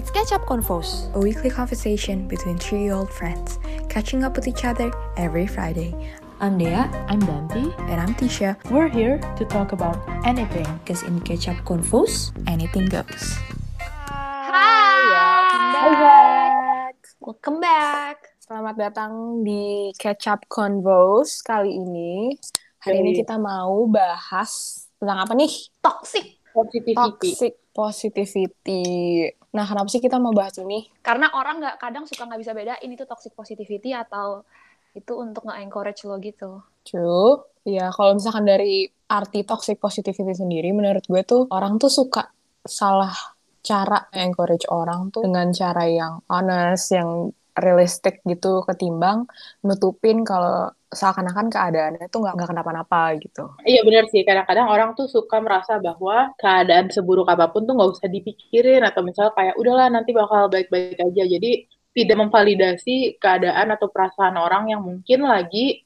It's Ketchup Convos, a weekly conversation between 3-year-old friends, catching up with each other every Friday. I'm Dea, I'm Danti, and I'm Tisha. We're here to talk about anything, because in Ketchup Convos, anything goes. Hi, welcome back. Selamat datang di Ketchup Convos kali ini. Hari ini kita mau bahas tentang apa nih? Toxic positivity. Nah, kenapa sih kita mau bahas ini? Karena orang kadang suka nggak bisa bedain itu toxic positivity atau itu untuk nge-encourage lo gitu. True. Ya, kalau misalkan dari arti toxic positivity sendiri, menurut gue tuh orang tuh suka salah cara encourage orang tuh dengan cara yang honest, yang realistic gitu, ketimbang nutupin kalau seakan-akan keadaannya tuh nggak kenapa-napa gitu. Iya benar sih, kadang-kadang orang tuh suka merasa bahwa keadaan seburuk apapun tuh nggak usah dipikirin, atau misalnya kayak udahlah nanti bakal baik-baik aja, jadi tidak memvalidasi keadaan atau perasaan orang yang mungkin lagi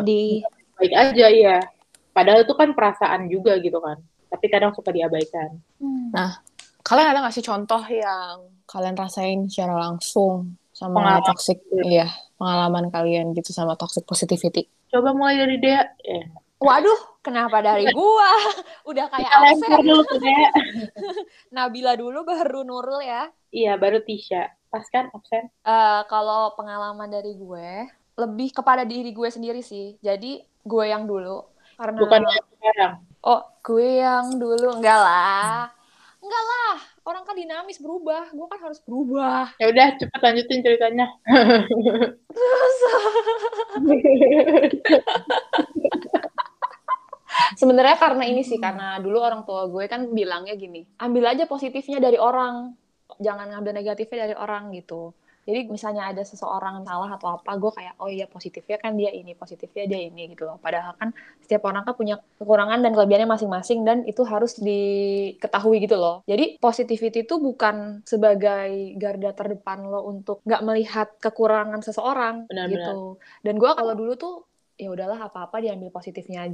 sedih, baik aja ya, padahal itu kan perasaan juga gitu kan, tapi kadang suka diabaikan. Nah, kalian ada nggak sih contoh yang kalian rasain secara langsung sama pengalaman toxic, iya, pengalaman kalian gitu sama toxic positivity? Coba mulai dari Dea. Yeah. Waduh, kenapa dari gua? Udah kayak absen. Dulu ke Dea. Nabila dulu, baru Nurul ya. Iya, baru Tisha. Pas kan absen. Kalau pengalaman dari gue, lebih kepada diri gue sendiri sih. Jadi gue yang dulu. Karena... bukan sekarang. Oh, gue yang dulu. Enggak lah. Orang kan dinamis, berubah. Gue kan harus berubah. Ya udah, cepet lanjutin ceritanya. Terus. Sebenarnya karena ini sih, karena dulu orang tua gue kan bilangnya gini, ambil aja positifnya dari orang, jangan ngambil negatifnya dari orang gitu. Jadi misalnya ada seseorang salah atau apa, gue kayak, oh iya positifnya kan dia ini, positifnya dia ini gitu loh. Padahal kan setiap orang kan punya kekurangan dan kelebihannya masing-masing, dan itu harus diketahui gitu loh. Jadi positivity itu bukan sebagai garda terdepan lo untuk nggak melihat kekurangan seseorang. Benar, gitu. Benar. Dan gue kalau dulu tuh, ya udahlah apa-apa diambil positifnya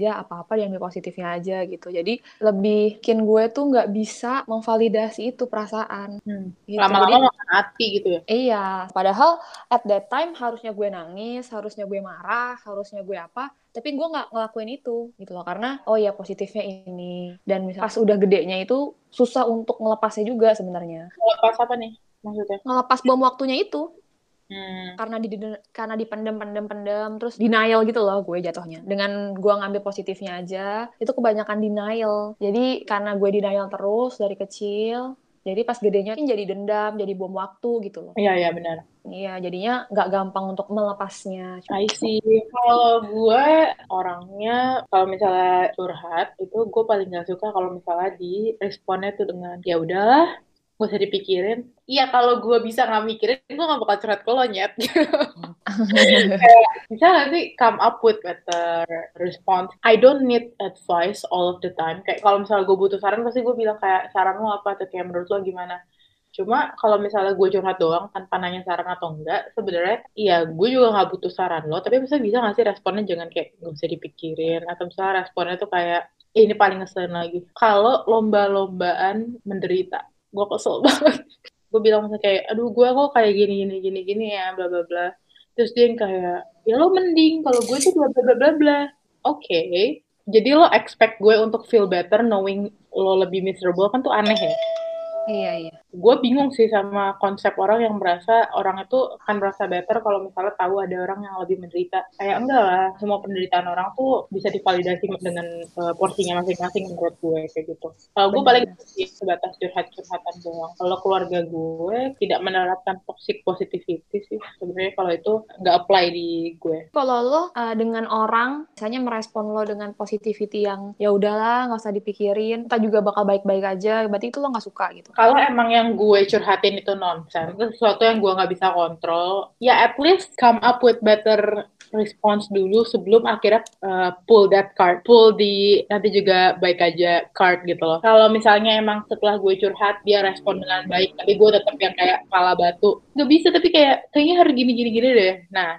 aja gitu. Jadi lebih bikin gue tuh nggak bisa memvalidasi itu perasaan. Gitu. Lama-lama makan hati gitu ya? Iya, padahal at that time harusnya gue nangis, harusnya gue marah, harusnya gue apa, tapi gue nggak ngelakuin itu gitu loh, karena oh ya positifnya ini. Dan misalnya pas udah gedenya itu susah untuk ngelepasnya juga sebenarnya. Ngelepas apa nih maksudnya? Ngelepas bom waktunya itu. Karena dipendem, terus denial gitu loh gue jatuhnya. Dengan gue ngambil positifnya aja, itu kebanyakan denial. Jadi karena gue denial terus dari kecil, jadi pas gedenya kan jadi dendam, jadi bom waktu gitu loh. Iya, benar. Iya, jadinya nggak gampang untuk melepasnya. I see. Kalau gue orangnya, kalau misalnya curhat, itu gue paling nggak suka kalau misalnya di responnya tuh dengan, ya udahlah, gak usah dipikirin. Iya, kalau gue bisa gak mikirin, gue gak bakal curhat ke lo, nyet. Bisa gak sih come up with better response? I don't need advice all of the time. Kayak kalau misalnya gue butuh saran, pasti gue bilang kayak, saran lo apa? Atau kayak menurut lo gimana? Cuma kalau misalnya gue curhat doang tanpa nanya saran atau enggak, sebenarnya iya gue juga nggak butuh saran lo, tapi misalnya bisa nggak sih responnya jangan kayak nggak usah dipikirin, atau misalnya responnya tuh kayak, ini paling ngeselin lagi kalau lomba-lombaan menderita. Gue kesel banget. Gue bilang misalnya kayak, aduh gue kok kayak gini ya, bla bla bla. Terus dia yang kayak, ya lo mending kalau gue tuh bla bla bla bla. Oke. Jadi lo expect gue untuk feel better knowing lo lebih miserable, kan tuh aneh ya. Iya. Gue bingung sih sama konsep orang yang merasa orang itu akan merasa better kalau misalnya tahu ada orang yang lebih menderita. Kayak enggak lah, semua penderitaan orang tuh bisa divalidasi dengan porsinya masing-masing menurut gue kayak gitu. Kalau gue paling sebatas curhat-curhatan doang. Kalau keluarga gue tidak menerapkan toxic positivity sih. Sebenarnya kalau itu nggak apply di gue. Kalau lo dengan orang, misalnya merespon lo dengan positivity yang ya udahlah nggak usah dipikirin, kita juga bakal baik-baik aja, berarti itu lo nggak suka gitu. Kalau emang yang gue curhatin itu nonsense, itu sesuatu yang gue gak bisa kontrol, ya at least come up with better response dulu sebelum akhirnya pull the nanti juga baik aja card gitu loh. Kalau misalnya emang setelah gue curhat dia respon dengan baik, tapi gue tetap yang kayak kepala batu, gak bisa, tapi kayaknya harus gini deh. Nah,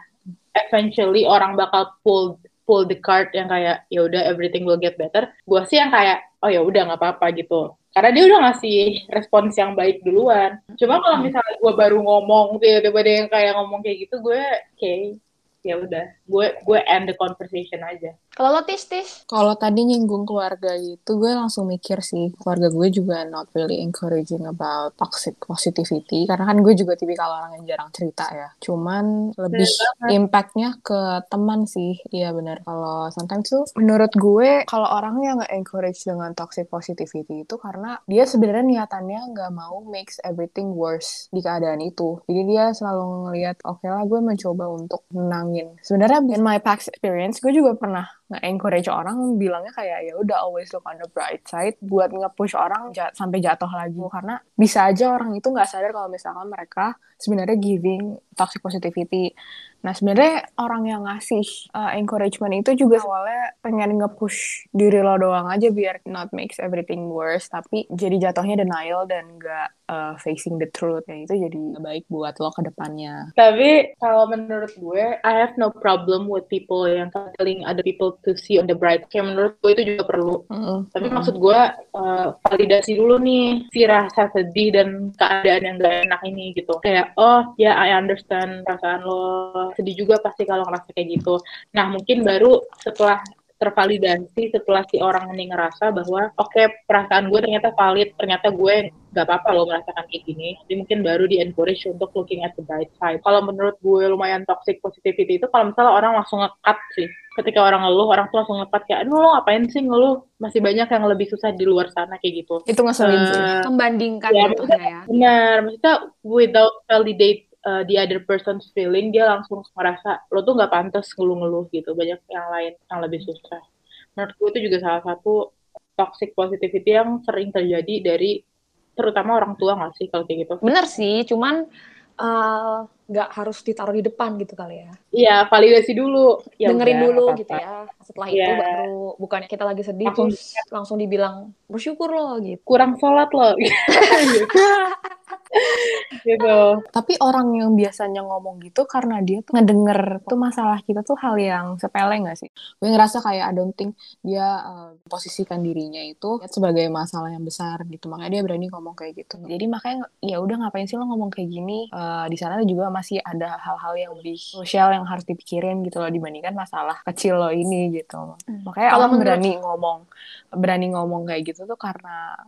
eventually orang bakal pull the card yang kayak ya udah everything will get better. Gue sih yang kayak oh ya udah nggak apa-apa gitu, karena dia udah ngasih respons yang baik duluan. Cuma kalau misalnya gue baru ngomong tiba-tiba ada yang kayak ngomong kayak gitu, gue kayak ya udah, gue end the conversation aja. Kalau lo Tis? Kalau tadi nyinggung keluarga gitu, gue langsung mikir sih, keluarga gue juga not really encouraging about toxic positivity, karena kan gue juga tipikal orang yang jarang cerita ya. Cuman lebih impactnya ke teman sih. Iya benar. Kalau sometimes tuh menurut gue kalau orang yang nggak encourage dengan toxic positivity itu karena dia sebenarnya niatannya nggak mau makes everything worse di keadaan itu. Jadi dia selalu ngelihat oke lah gue mencoba untuk menang. Sebenarnya in my past experience, gue juga pernah nge-encourage orang bilangnya kayak ya udah always look on the bright side buat nge-push orang sampai jatuh lagi, karena bisa aja orang itu nggak sadar kalau misalkan mereka sebenarnya giving toxic positivity. Nah sebenarnya orang yang ngasih encouragement itu juga awalnya pengen nge-push diri lo doang aja biar not makes everything worse, tapi jadi jatuhnya denial dan nggak facing the truth. Nah, itu jadi baik buat lo ke depannya. Tapi kalau menurut gue, I have no problem with people yang telling other people to see on the bright. Kayak menurut gue itu juga perlu. Tapi maksud gue validasi dulu nih si rasa sedih dan keadaan yang gak enak ini gitu. Kayak oh ya yeah, I understand perasaan lo, sedih juga pasti kalau ngerasa kayak gitu. Nah mungkin baru setelah tervalidasi, setelah si orang ini ngerasa bahwa oke, perasaan gue ternyata valid, ternyata gue gak apa-apa lo merasakan kayak gini, jadi mungkin baru di encourage untuk looking at the bright side. Kalau menurut gue lumayan toxic positivity itu kalau misalnya orang langsung nge-cut sih. Ketika orang ngeluh, orang tuh langsung nge-cut kayak aduh lo ngapain sih ngeluh, masih banyak yang lebih susah di luar sana kayak gitu. Itu ngeselin sih, membandingkan ya, maksudnya ya. Benar, maksudnya without validate the other person's feeling, dia langsung merasa lo tuh nggak pantas ngeluh-ngeluh gitu. Banyak yang lain yang lebih susah. Menurut gue itu juga salah satu toxic positivity yang sering terjadi dari terutama orang tua nggak sih kalau kayak gitu. Bener sih, cuman nggak harus ditaruh di depan gitu kali ya. Iya, validasi dulu. Ya, dengerin bener, dulu apa-apa. Gitu ya. Setelah itu baru bukannya kita lagi sedih terus langsung dibilang bersyukur lo gitu. Kurang sholat lo. Gitu. Tapi orang yang biasanya ngomong gitu karena dia tuh ngedenger tuh masalah kita tuh hal yang sepele gak sih? Gue ngerasa kayak I don't think dia posisikan dirinya itu sebagai masalah yang besar gitu, makanya dia berani ngomong kayak gitu. Jadi makanya ya udah ngapain sih lo ngomong kayak gini, di sana juga masih ada hal-hal yang lebih sosial yang harus dipikirin gitu loh dibandingkan masalah kecil lo ini gitu. Makanya kalau berani ngomong kayak gitu tuh karena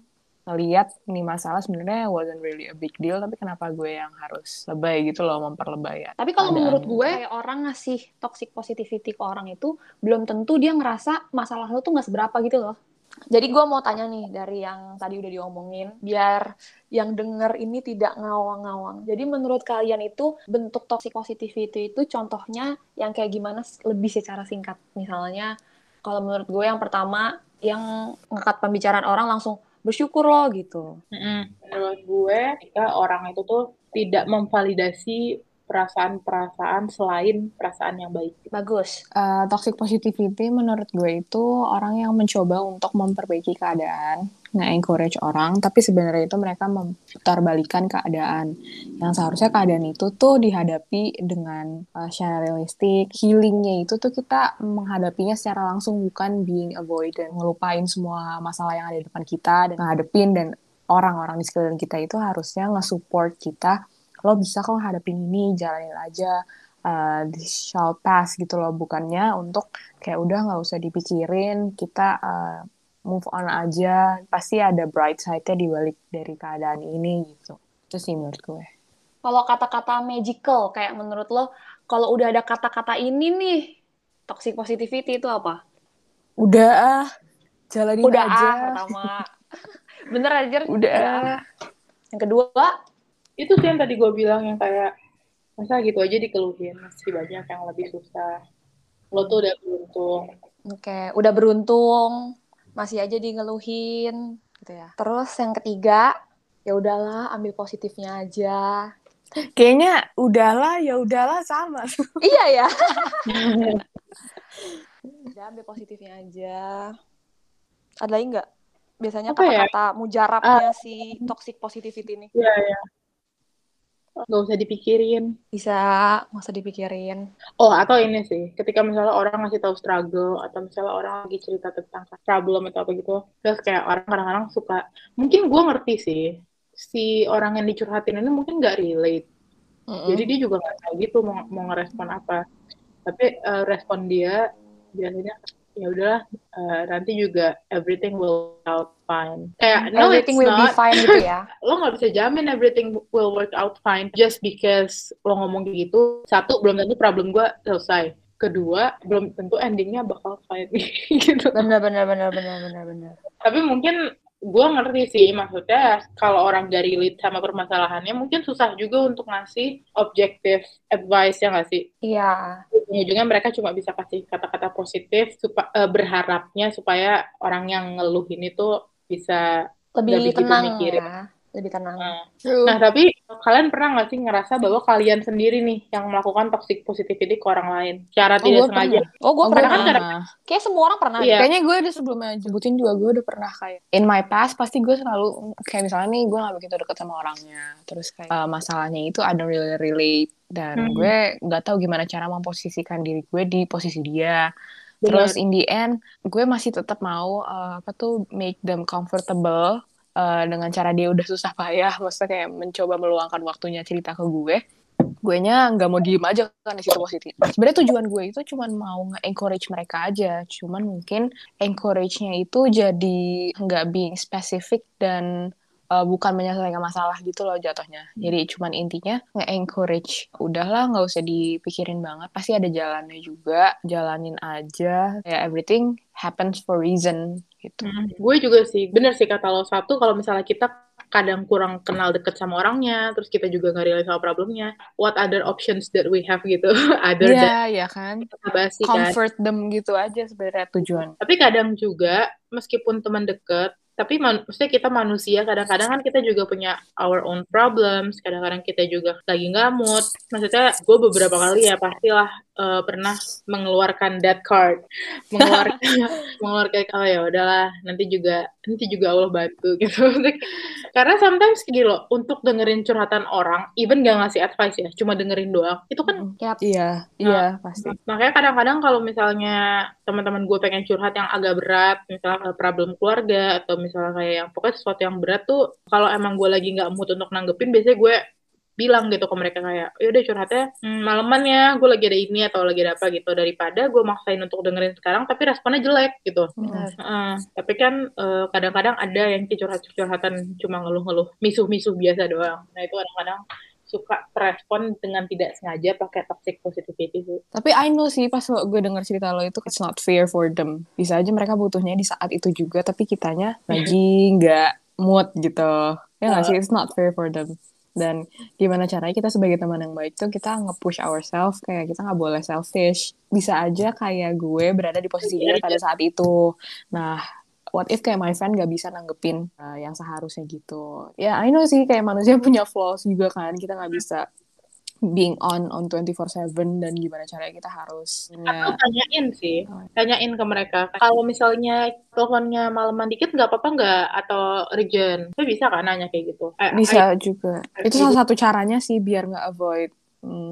lihat nih masalah sebenarnya wasn't really a big deal, tapi kenapa gue yang harus lebay gitu loh, memperlebay. Tapi kalau menurut gue kayak orang ngasih toxic positivity ke orang itu belum tentu dia ngerasa masalah lo tuh gak seberapa gitu loh. Jadi gue mau tanya nih dari yang tadi udah diomongin, biar yang denger ini tidak ngawang-ngawang. Jadi menurut kalian itu bentuk toxic positivity itu contohnya yang kayak gimana lebih secara singkat? Misalnya kalau menurut gue yang pertama yang ngekat pembicaraan orang langsung bersyukur lo gitu. Menurut gue, ketika orang itu tuh tidak memvalidasi perasaan-perasaan selain perasaan yang baik. Bagus. Toxic positivity menurut gue itu orang yang mencoba untuk memperbaiki keadaan, nge-encourage orang, tapi sebenarnya itu mereka memutarbalikan keadaan. Yang seharusnya keadaan itu tuh dihadapi dengan secara realistik. Healingnya itu tuh kita menghadapinya secara langsung, bukan being avoidant, ngelupain semua masalah yang ada di depan kita, dan menghadapin, dan orang-orang di sekeliling kita itu harusnya nge-support kita. Lo bisa kok hadapin ini, jalanin aja. This shall pass gitu loh, bukannya untuk kayak udah gak usah dipikirin, kita move on aja, pasti ada bright side-nya dibalik dari keadaan ini gitu. Itu sih menurut gue. Kalau kata-kata magical, kayak menurut lo, kalau udah ada kata-kata ini nih, toxic positivity itu apa? Udah ah, jalanin udah aja. Udah ah, pertama. Bener aja. Udah ah. Yang kedua, itu sih yang tadi gue bilang yang kayak, masa gitu aja dikeluhin, masih banyak yang lebih susah. Lo tuh udah beruntung. Oke, udah beruntung. Masih aja digeluhin gitu ya. Terus yang ketiga, ya udahlah ambil positifnya aja. Kayaknya udahlah ya udahlah sama. Iya ya. Udah ambil positifnya aja. Ada lagi nggak? Biasanya kata-kata mujarabnya si toxic positivity ini. Iya ya. nggak usah dipikirin. Bisa, nggak usah dipikirin. Oh, atau ini sih, ketika misalnya orang ngasih tahu struggle, atau misalnya orang lagi cerita tentang problem atau apa gitu, terus kayak orang kadang-kadang suka, mungkin gue ngerti sih, si orang yang dicurhatin ini mungkin nggak relate. Mm-hmm. Jadi dia juga nggak tahu gitu mau ngerespon apa. Tapi respon dia biasanya, ya udahlah, nanti juga everything will out fine. Kayak, no, everything will be fine gitu ya. Lo gak bisa jamin everything will work out fine. Just because lo ngomong gitu, satu, belum tentu problem gue selesai. Kedua, belum tentu endingnya bakal fine gitu. Bener. Tapi mungkin gue ngerti sih, maksudnya kalau orang gak relate sama permasalahannya mungkin susah juga untuk ngasih objektif advice, ya gak sih? Iya. Ujung-ujungnya mereka cuma bisa kasih kata-kata positif, berharapnya supaya orang yang ngeluh ini tuh bisa lebih tenang ya. Lebih tenang. Nah, tapi kalian pernah gak sih ngerasa bahwa kalian sendiri nih yang melakukan toxic positivity ke orang lain? Cara tidak sengaja. Oh, gue pernah. Kan kayaknya semua orang pernah. Yeah. Kayaknya gue udah sebelumnya sebutin juga, gue udah pernah kayak. In my past, pasti gue selalu, kayak misalnya nih, gue gak begitu deket sama orangnya. Terus kayak masalahnya itu I don't really relate. Dan gue gak tahu gimana cara memposisikan diri gue di posisi dia. Terus in the end, gue masih tetap mau, make them comfortable. Dengan cara dia udah susah payah, maksudnya kayak mencoba meluangkan waktunya cerita ke gue, guenya nggak mau diem aja kan di situ positif. Sebenarnya tujuan gue itu cuman mau nge-encourage mereka aja, cuman mungkin encourage-nya itu jadi nggak being specific dan bukan menyelesaikan masalah gitu loh jatuhnya. Jadi cuman intinya nge-encourage, udahlah nggak usah dipikirin banget, pasti ada jalannya juga, jalanin aja, ya everything happens for reason. Gitu. Gue juga sih, bener sih kata lo, satu kalau misalnya kita kadang kurang kenal deket sama orangnya, terus kita juga gak relate sama problemnya, what other options that we have gitu, other than ya kan, basi, comfort kan? Them gitu aja sebenarnya tujuan. Tapi kadang juga, meskipun teman deket, tapi maksudnya kita manusia, kadang-kadang kan kita juga punya our own problems, kadang-kadang kita juga lagi nggak mood. Maksudnya gue beberapa kali ya pastilah pernah mengeluarkan that card, mengeluarkan oh ya udahlah nanti juga Allah bantu gitu. Karena sometimes gini loh, untuk dengerin curhatan orang, even gak ngasih advice ya, cuma dengerin doang, itu kan iya pasti. Makanya kadang-kadang kalau misalnya teman-teman gue pengen curhat yang agak berat, misalnya problem keluarga atau misalnya kayak yang pokoknya sesuatu yang berat tuh, kalau emang gue lagi nggak mood untuk nanggepin, biasanya gue bilang gitu ke mereka kayak, yaudah curhatnya maleman ya, gue lagi ada ini atau lagi ada apa gitu, daripada gue maksain untuk dengerin sekarang tapi responnya jelek gitu. Tapi kan kadang-kadang ada yang curhat-curhatan cuma ngeluh-ngeluh, misuh-misuh biasa doang. Nah itu kadang-kadang suka respon dengan tidak sengaja pakai toxic positivity sih. Tapi I know sih, pas gue dengar cerita lo itu, it's not fair for them. Bisa aja mereka butuhnya di saat itu juga, tapi kitanya lagi nggak mood gitu. Ya nggak sih, it's not fair for them. Dan gimana caranya kita sebagai teman yang baik tuh, kita nge-push ourselves, kayak kita nggak boleh selfish. Bisa aja kayak gue berada di posisi dia pada saat itu. Nah, what if kayak my friend gak bisa nanggepin yang seharusnya gitu. Ya, I know sih kayak manusia punya flaws juga kan. Kita gak bisa being on 24/7 dan gimana caranya kita harus. Atau tanyain ke mereka. Kalau misalnya teleponnya maleman dikit gak apa-apa gak? Atau urgent? Itu bisa kan nanya kayak gitu? Bisa juga. Itu salah satu caranya sih biar gak avoid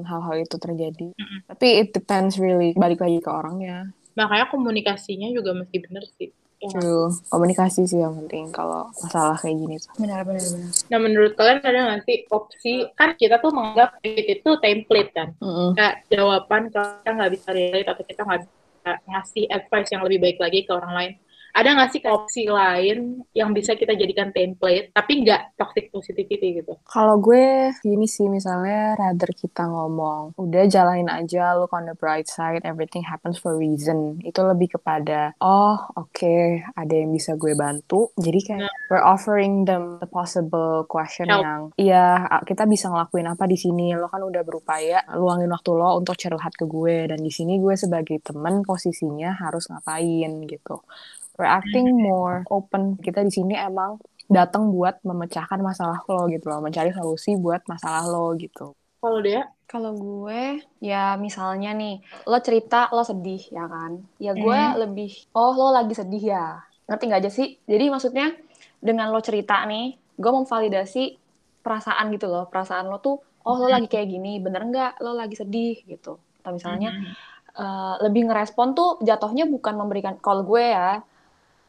hal-hal itu terjadi. Tapi it depends really. Balik lagi ke orangnya. Makanya komunikasinya juga mesti bener sih. True. Komunikasi sih yang penting kalau masalah kayak gini tuh. Benar. Nah, menurut kalian ada nggak sih opsi, kan kita tuh menganggap itu template kan, kayak jawaban kalau kita nggak bisa relate atau kita nggak bisa ngasih advice yang lebih baik lagi ke orang lain, ada nggak sih opsi lain yang bisa kita jadikan template tapi nggak toxic positivity gitu? Kalau gue gini sih, misalnya rather kita ngomong udah jalanin aja, look on the bright side, everything happens for reason, itu lebih kepada okay, ada yang bisa gue bantu, jadi kayak we're offering them the possible question. Help. Yang iya kita bisa ngelakuin apa di sini, lo kan udah berupaya luangin waktu lo untuk curhat ke gue, dan di sini gue sebagai teman posisinya harus ngapain gitu. We're acting more open. Kita di sini emang datang buat memecahkan masalah lo gitu loh, mencari solusi buat masalah lo gitu. Kalau dia? Kalau gue, ya misalnya nih, lo cerita lo sedih ya kan? Ya gue lebih, lo lagi sedih ya? Ngerti nggak aja sih? Jadi maksudnya dengan lo cerita nih, gue memvalidasi perasaan gitu loh, perasaan lo tuh oh lo lagi kayak gini, bener nggak lo lagi sedih gitu. Atau misalnya lebih ngerespon tuh jatuhnya bukan memberikan, kalau gue ya,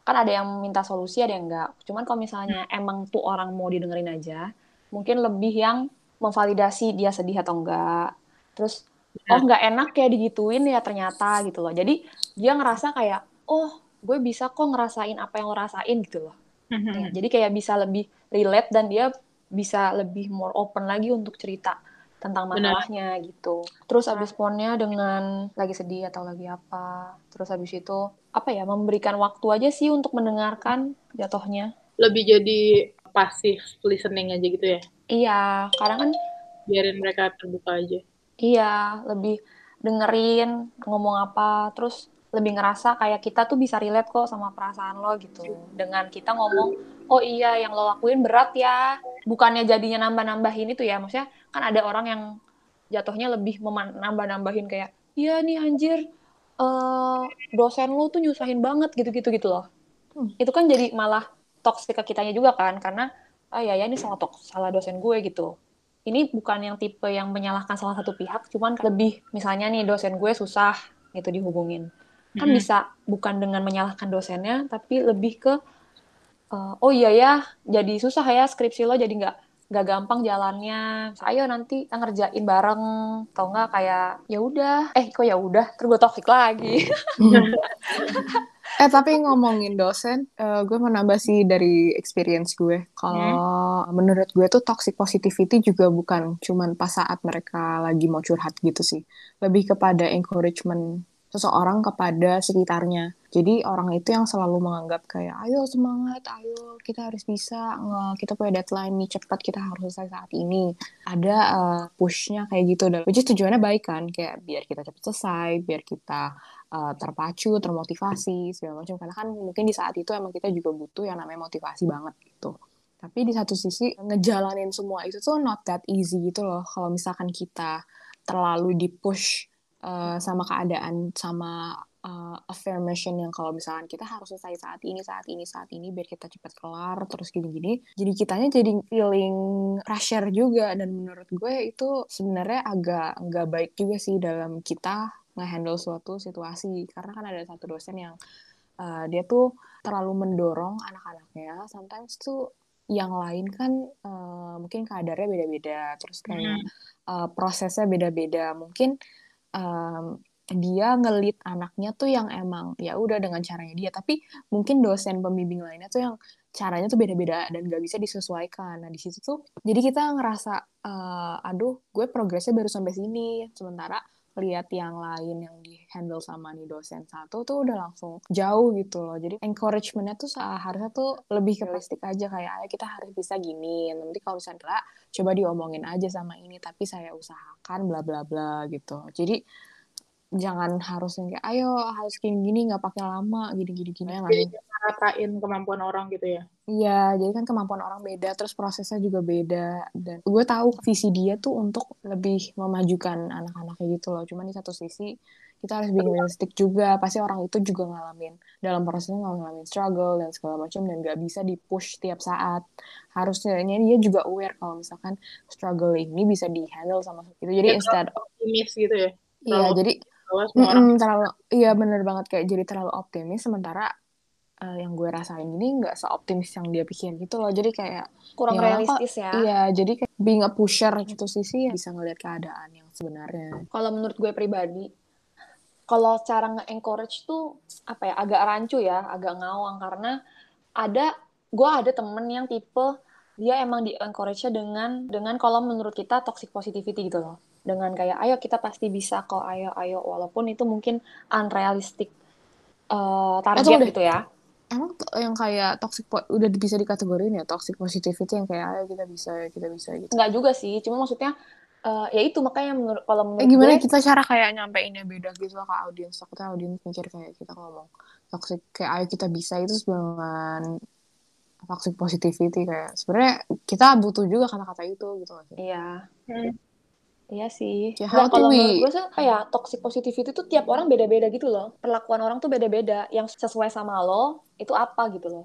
kan ada yang minta solusi, ada yang nggak. Cuman kalau misalnya emang tuh orang mau didengerin aja, mungkin lebih yang memvalidasi dia sedih atau enggak. Terus, oh nggak enak ya digituin ya ternyata gitu loh. Jadi dia ngerasa kayak, oh gue bisa kok ngerasain apa yang lo rasain gitu loh. Ya, jadi kayak bisa lebih relate dan dia bisa lebih more open lagi untuk cerita tentang masalahnya gitu. Terus abis ponnya dengan lagi sedih atau lagi apa. Terus abis itu apa ya, memberikan waktu aja sih untuk mendengarkan jatohnya. Lebih jadi pasif listening aja gitu ya? Iya, kadang kan biarin mereka terbuka aja. Iya, lebih dengerin ngomong apa, terus lebih ngerasa kayak kita tuh bisa relate kok sama perasaan lo gitu. Dengan kita ngomong, oh iya yang lo lakuin berat ya. Bukannya jadinya nambah-nambahin itu ya. Maksudnya kan ada orang yang jatuhnya lebih nambah-nambahin kayak, iya nih anjir, dosen lo tuh nyusahin banget gitu-gitu loh. Itu kan jadi malah toksik ke kitanya juga kan. Karena, oh iya ya ini salah dosen gue gitu. Ini bukan yang tipe yang menyalahkan salah satu pihak, cuman lebih misalnya nih dosen gue susah gitu dihubungin. Kan bisa bukan dengan menyalahkan dosennya, tapi lebih ke, oh iya ya, jadi susah ya skripsi lo, jadi nggak gampang jalannya. Ayo nanti kita ngerjain bareng, atau nggak kayak ya udah, kok ya udah, terus gue toxic lagi. Tapi ngomongin dosen, gue menambah sih dari experience gue. Kalau menurut gue tuh toxic positivity juga bukan cuman pas saat mereka lagi mau curhat gitu sih. Lebih kepada encouragement seseorang kepada sekitarnya. Jadi orang itu yang selalu menganggap kayak, ayo semangat, ayo kita harus bisa, kita punya deadline nih cepat, kita harus selesai saat ini. Ada push-nya kayak gitu. Which is tujuannya baik kan, kayak biar kita cepat selesai, biar kita terpacu, termotivasi, segala macam. Karena kan mungkin di saat itu emang kita juga butuh yang namanya motivasi banget gitu. Tapi di satu sisi ngejalanin semua itu tuh not that easy gitu loh. Kalau misalkan kita terlalu di-push sama keadaan, sama affirmation yang kalau misalkan kita harus selesai saat ini biar kita cepat kelar, terus gini-gini, jadi kitanya jadi feeling pressure juga. Dan menurut gue itu sebenarnya agak nggak baik juga sih dalam kita ngehandle suatu situasi. Karena kan ada satu dosen yang dia tuh terlalu mendorong anak-anaknya, sometimes tuh yang lain kan mungkin kadarnya beda-beda, terus kayak prosesnya beda-beda, mungkin dia ngelit anaknya tuh yang emang ya udah dengan caranya dia, tapi mungkin dosen pembimbing lainnya tuh yang caranya tuh beda-beda dan gak bisa disesuaikan. Nah di situ tuh jadi kita ngerasa aduh gue progresnya baru sampai sini, sementara lihat yang lain yang di handle sama nih dosen satu tuh udah langsung jauh gitu loh. Jadi encouragement-nya tuh seharusnya tuh lebih realistik aja, kayak ayo kita harus bisa gini, nanti kalau misalnya coba diomongin aja sama ini, tapi saya usahakan bla bla bla gitu. Jadi jangan harus yang kayak ayo harus gini nggak pakai lama gini jadi ngeratain kemampuan orang gitu ya. Iya, jadi kan kemampuan orang beda, terus prosesnya juga beda, dan gue tahu visi dia tuh untuk lebih memajukan anak-anaknya gitu loh. Cuman di satu sisi kita harus being realistic juga, pasti orang itu juga ngalamin dalam prosesnya, ngalamin struggle dan segala macam, dan nggak bisa di push tiap saat. Harusnya dia juga aware kalau misalkan struggle ini bisa di handle sama gitu. Jadi ya, instead optimis gitu ya. Iya, jadi iya benar banget, kayak jadi terlalu optimis, sementara yang gue rasain ini nggak seoptimis yang dia pikirin gitu loh. Jadi kayak kurang realistis ya. Iya, jadi kayak being a pusher gitu sih ya, bisa ngelihat keadaan yang sebenarnya. Kalau menurut gue pribadi, kalau cara nge-encourage tuh apa ya, agak rancu ya, agak ngawang, karena gue ada temen yang tipe dia emang di-encourage-nya dengan kalau menurut kita toxic positivity gitu loh. Dengan kayak, ayo kita pasti bisa kok, ayo. Walaupun itu mungkin unrealistic target gitu ya. Emang yang kayak toxic, udah bisa dikategoriin ya, toxic positivity yang kayak, ayo kita bisa gitu. Nggak juga sih, cuma maksudnya, ya itu makanya kalau menurut gimana gue, kita cara kayak nyampeinnya beda gitu loh ke audiens. Takutnya audiens mikir kayak kita ngomong toxic, kayak ayo kita bisa, itu sebenarnya toxic positivity. Kayak sebenarnya kita butuh juga kata-kata itu gitu loh. Iya. Iya sih. Nah, kalau menurut gue sih kayak toxic positivity tuh tiap orang beda-beda gitu loh. Perlakuan orang tuh beda-beda. Yang sesuai sama lo itu apa gitu loh.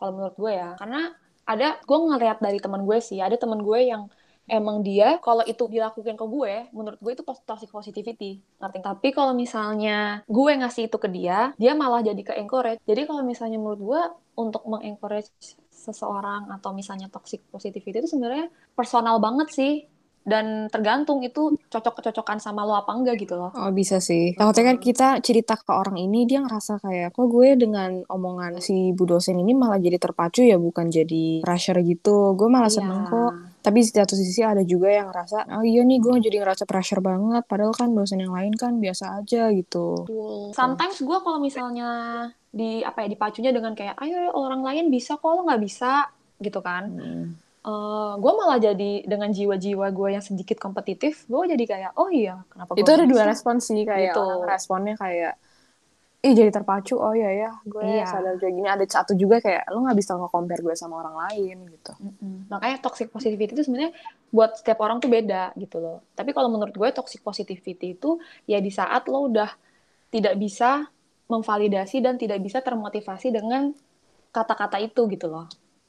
Kalau menurut gue ya. Karena gue ngeliat dari temen gue sih. Ada temen gue yang emang dia kalau itu dilakukan ke gue, menurut gue itu toxic positivity, ngerti? Tapi kalau misalnya gue ngasih itu ke dia, dia malah jadi ke encourage. Jadi kalau misalnya menurut gue untuk mengencourage seseorang atau misalnya toxic positivity itu sebenarnya personal banget sih, dan tergantung itu cocok-cocokan sama lo apa enggak gitu loh. Oh bisa sih. Takutnya kan kita cerita ke orang ini, dia ngerasa kayak, kok gue dengan omongan si Bu dosen ini malah jadi terpacu ya, bukan jadi pressure gitu. Gue malah seneng kok. Tapi di satu sisi ada juga yang ngerasa, oh iya nih gue jadi ngerasa pressure banget, padahal kan dosen yang lain kan biasa aja gitu. Betul. Sometimes gue kalau misalnya dipacunya dengan kayak, ayo orang lain bisa kok lo gak bisa gitu kan. Gue malah jadi dengan jiwa-jiwa gue yang sedikit kompetitif, gue jadi kayak, oh iya kenapa gue itu ada dua respon sih, kayak gitu. Orang responnya kayak, ih jadi terpacu, oh iya ya gue sadar juga gini. Ada satu juga kayak, lo gak bisa nge-compare gue sama orang lain gitu. Makanya toxic positivity itu sebenarnya buat setiap orang tuh beda gitu loh. Tapi kalau menurut gue toxic positivity itu ya di saat lo udah tidak bisa memvalidasi dan tidak bisa termotivasi dengan kata-kata itu gitu loh,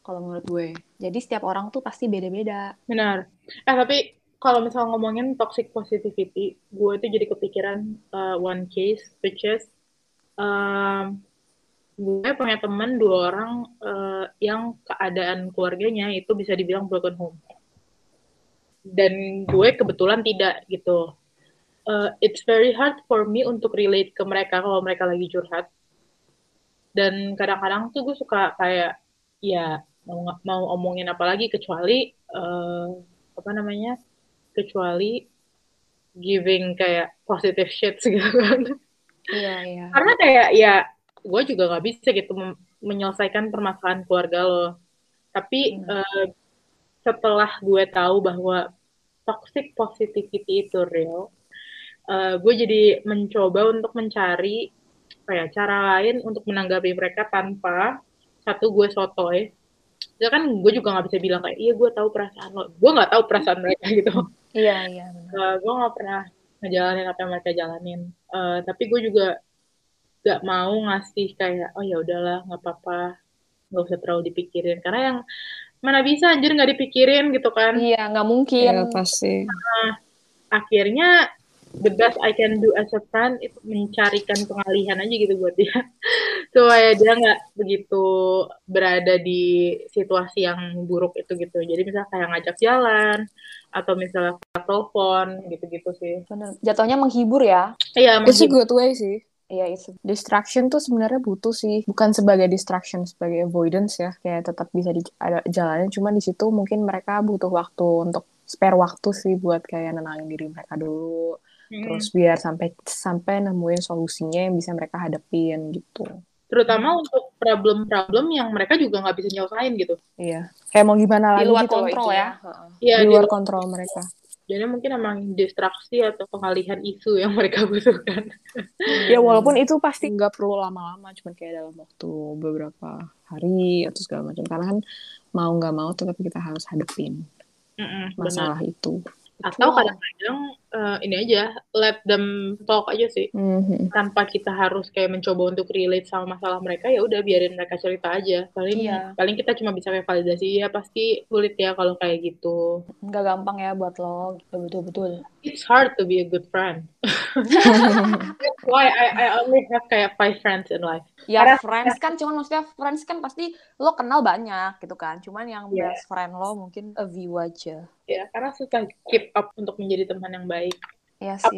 kalau menurut gue. Jadi setiap orang tuh pasti beda-beda. Benar. Tapi kalau misalnya ngomongin toxic positivity, gue tuh jadi kepikiran one case, which is gue punya teman 2 orang yang keadaan keluarganya itu bisa dibilang broken home. Dan gue kebetulan tidak gitu. It's very hard for me untuk relate ke mereka kalau mereka lagi curhat. Dan kadang-kadang tuh gue suka kayak, ya mau omongin apa lagi kecuali kecuali giving kayak positive shit gitu kan. Iya. Karena kayak ya gue juga nggak bisa gitu menyelesaikan permasalahan keluarga lo. Tapi setelah gue tahu bahwa toxic positivity itu real, gue jadi mencoba untuk mencari kayak cara lain untuk menanggapi mereka tanpa satu gue sotoy. Ya kan gue juga nggak bisa bilang kayak, iya gue tahu perasaan lo, gue nggak tahu perasaan mereka gitu. Iya. Gue nggak pernah ngejalanin apa yang mereka jalanin. Tapi gue juga nggak mau ngasih kayak, oh ya udahlah nggak apa-apa, nggak usah terlalu dipikirin. Karena yang mana bisa anjir nggak dipikirin gitu kan? Iya nggak mungkin. Ya, pasti. Akhirnya the best I can do as a friend itu mencarikan pengalihan aja gitu buat dia, supaya dia nggak begitu berada di situasi yang buruk itu gitu. Jadi misalnya kayak ngajak jalan atau misalnya telepon gitu-gitu sih. Bener. Jatuhnya menghibur ya? Iya. It's a good way sih. Iya, itu. Distraction tuh sebenarnya butuh sih, bukan sebagai distraction, sebagai avoidance ya. Kayak tetap bisa ada jalannya, cuma di situ mungkin mereka butuh waktu untuk spare waktu sih buat kayak nenangin diri mereka dulu. Terus biar sampai nemuin solusinya yang bisa mereka hadapin gitu. Terutama untuk problem-problem yang mereka juga nggak bisa nyelesain gitu. Iya. Kayak mau gimana lagi gitu. Di luar kontrol ya. Iya, di luar kontrol mereka. Jadi mungkin emang distraksi atau pengalihan isu yang mereka butuhkan. Ya walaupun itu pasti nggak perlu lama-lama, cuman kayak dalam waktu beberapa hari atau segala macam. Karena kan mau nggak mau tetap kita harus hadapin masalah itu. Atau kadang-kadang ini aja, let them talk aja sih, tanpa kita harus kayak mencoba untuk relate sama masalah mereka. Ya udah biarin mereka cerita aja. Paling kita cuma bisa kayak validasi, ya pasti sulit ya kalau kayak gitu. Nggak gampang ya buat lo, betul-betul. It's hard to be a good friend. That's why I only have kayak 5 friends in life. Ya friends kan, cuman maksudnya friends kan pasti lo kenal banyak gitu kan. Cuman yang best friend lo mungkin a view aja. Ya, karena susah keep up untuk menjadi teman yang baik. Ya sih,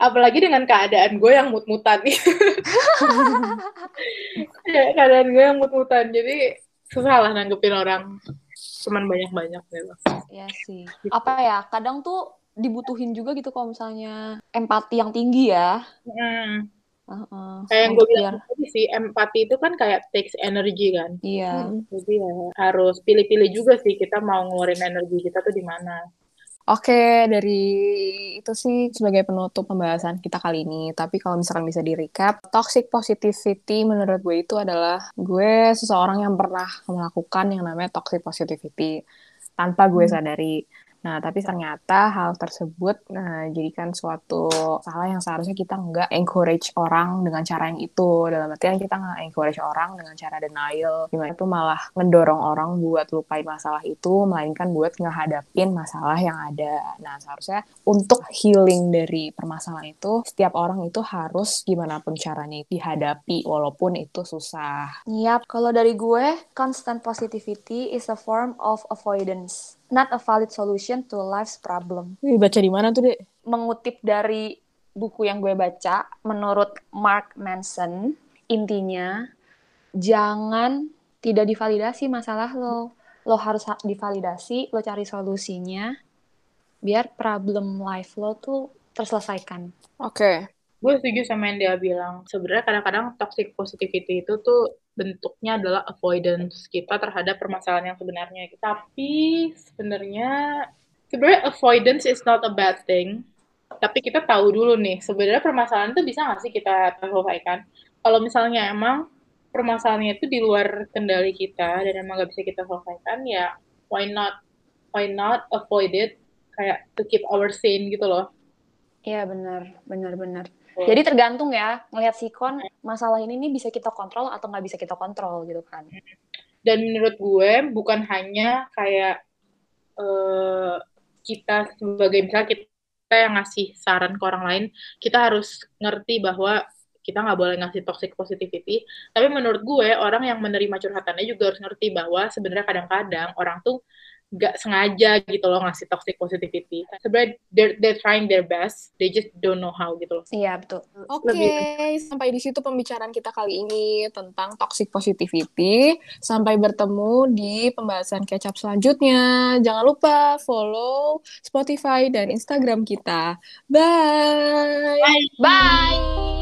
apalagi dengan keadaan gue yang mut-mutan. Ya, keadaan gue yang mut-mutan. Jadi susah lah nanggepin orang teman banyak-banyak gitu. Ya sih. Apa ya? Kadang tuh dibutuhin juga gitu kalau misalnya empati yang tinggi ya. Kayak yang gue bilang tadi sih, empati itu kan kayak takes energy kan. Iya. Jadi ya harus pilih-pilih juga sih kita mau ngeluarin energi kita tuh di mana. Oke, dari itu sih sebagai penutup pembahasan kita kali ini. Tapi kalau misalkan bisa di-recap, toxic positivity menurut gue itu adalah gue seseorang yang pernah melakukan yang namanya toxic positivity tanpa gue sadari. Nah, tapi ternyata hal tersebut jadikan suatu salah yang seharusnya kita nggak encourage orang dengan cara yang itu. Dalam artian kita nggak encourage orang dengan cara denial, gimana itu malah mendorong orang buat lupain masalah itu, melainkan buat ngehadapin masalah yang ada. Nah, seharusnya untuk healing dari permasalahan itu, setiap orang itu harus gimana pun caranya dihadapi, walaupun itu susah. Yap, kalau dari gue, constant positivity is a form of avoidance, not a valid solution to life's problem. Wih, baca di mana tuh, Dek? Mengutip dari buku yang gue baca, menurut Mark Manson, intinya, jangan tidak divalidasi masalah lo. Lo harus divalidasi, lo cari solusinya, biar problem life lo tuh terselesaikan. Oke. Gue setuju sama yang dia bilang. Sebenarnya kadang-kadang toxic positivity itu tuh bentuknya adalah avoidance kita terhadap permasalahan yang sebenarnya. Tapi sebenarnya avoidance is not a bad thing. Tapi kita tahu dulu nih, sebenarnya permasalahan itu bisa nggak sih kita selesaikan? Kalau misalnya emang permasalahannya itu di luar kendali kita dan emang nggak bisa kita selesaikan, ya why not avoid it? Kayak to keep our sane gitu loh. Iya, benar. Jadi tergantung ya, ngelihat sikon masalah ini nih bisa kita kontrol atau nggak bisa kita kontrol gitu kan. Dan menurut gue bukan hanya kayak kita sebagai misalnya kita yang ngasih saran ke orang lain, kita harus ngerti bahwa kita nggak boleh ngasih toxic positivity. Tapi menurut gue orang yang menerima curhatannya juga harus ngerti bahwa sebenarnya kadang-kadang orang tuh nggak sengaja gitu loh ngasih toxic positivity. Sebenarnya they're trying their best, they just don't know how gitu loh. Iya, betul. Oke, sampai di situ pembicaraan kita kali ini tentang toxic positivity. Sampai bertemu di pembahasan kecap selanjutnya. Jangan lupa follow Spotify dan Instagram kita. Bye. Bye.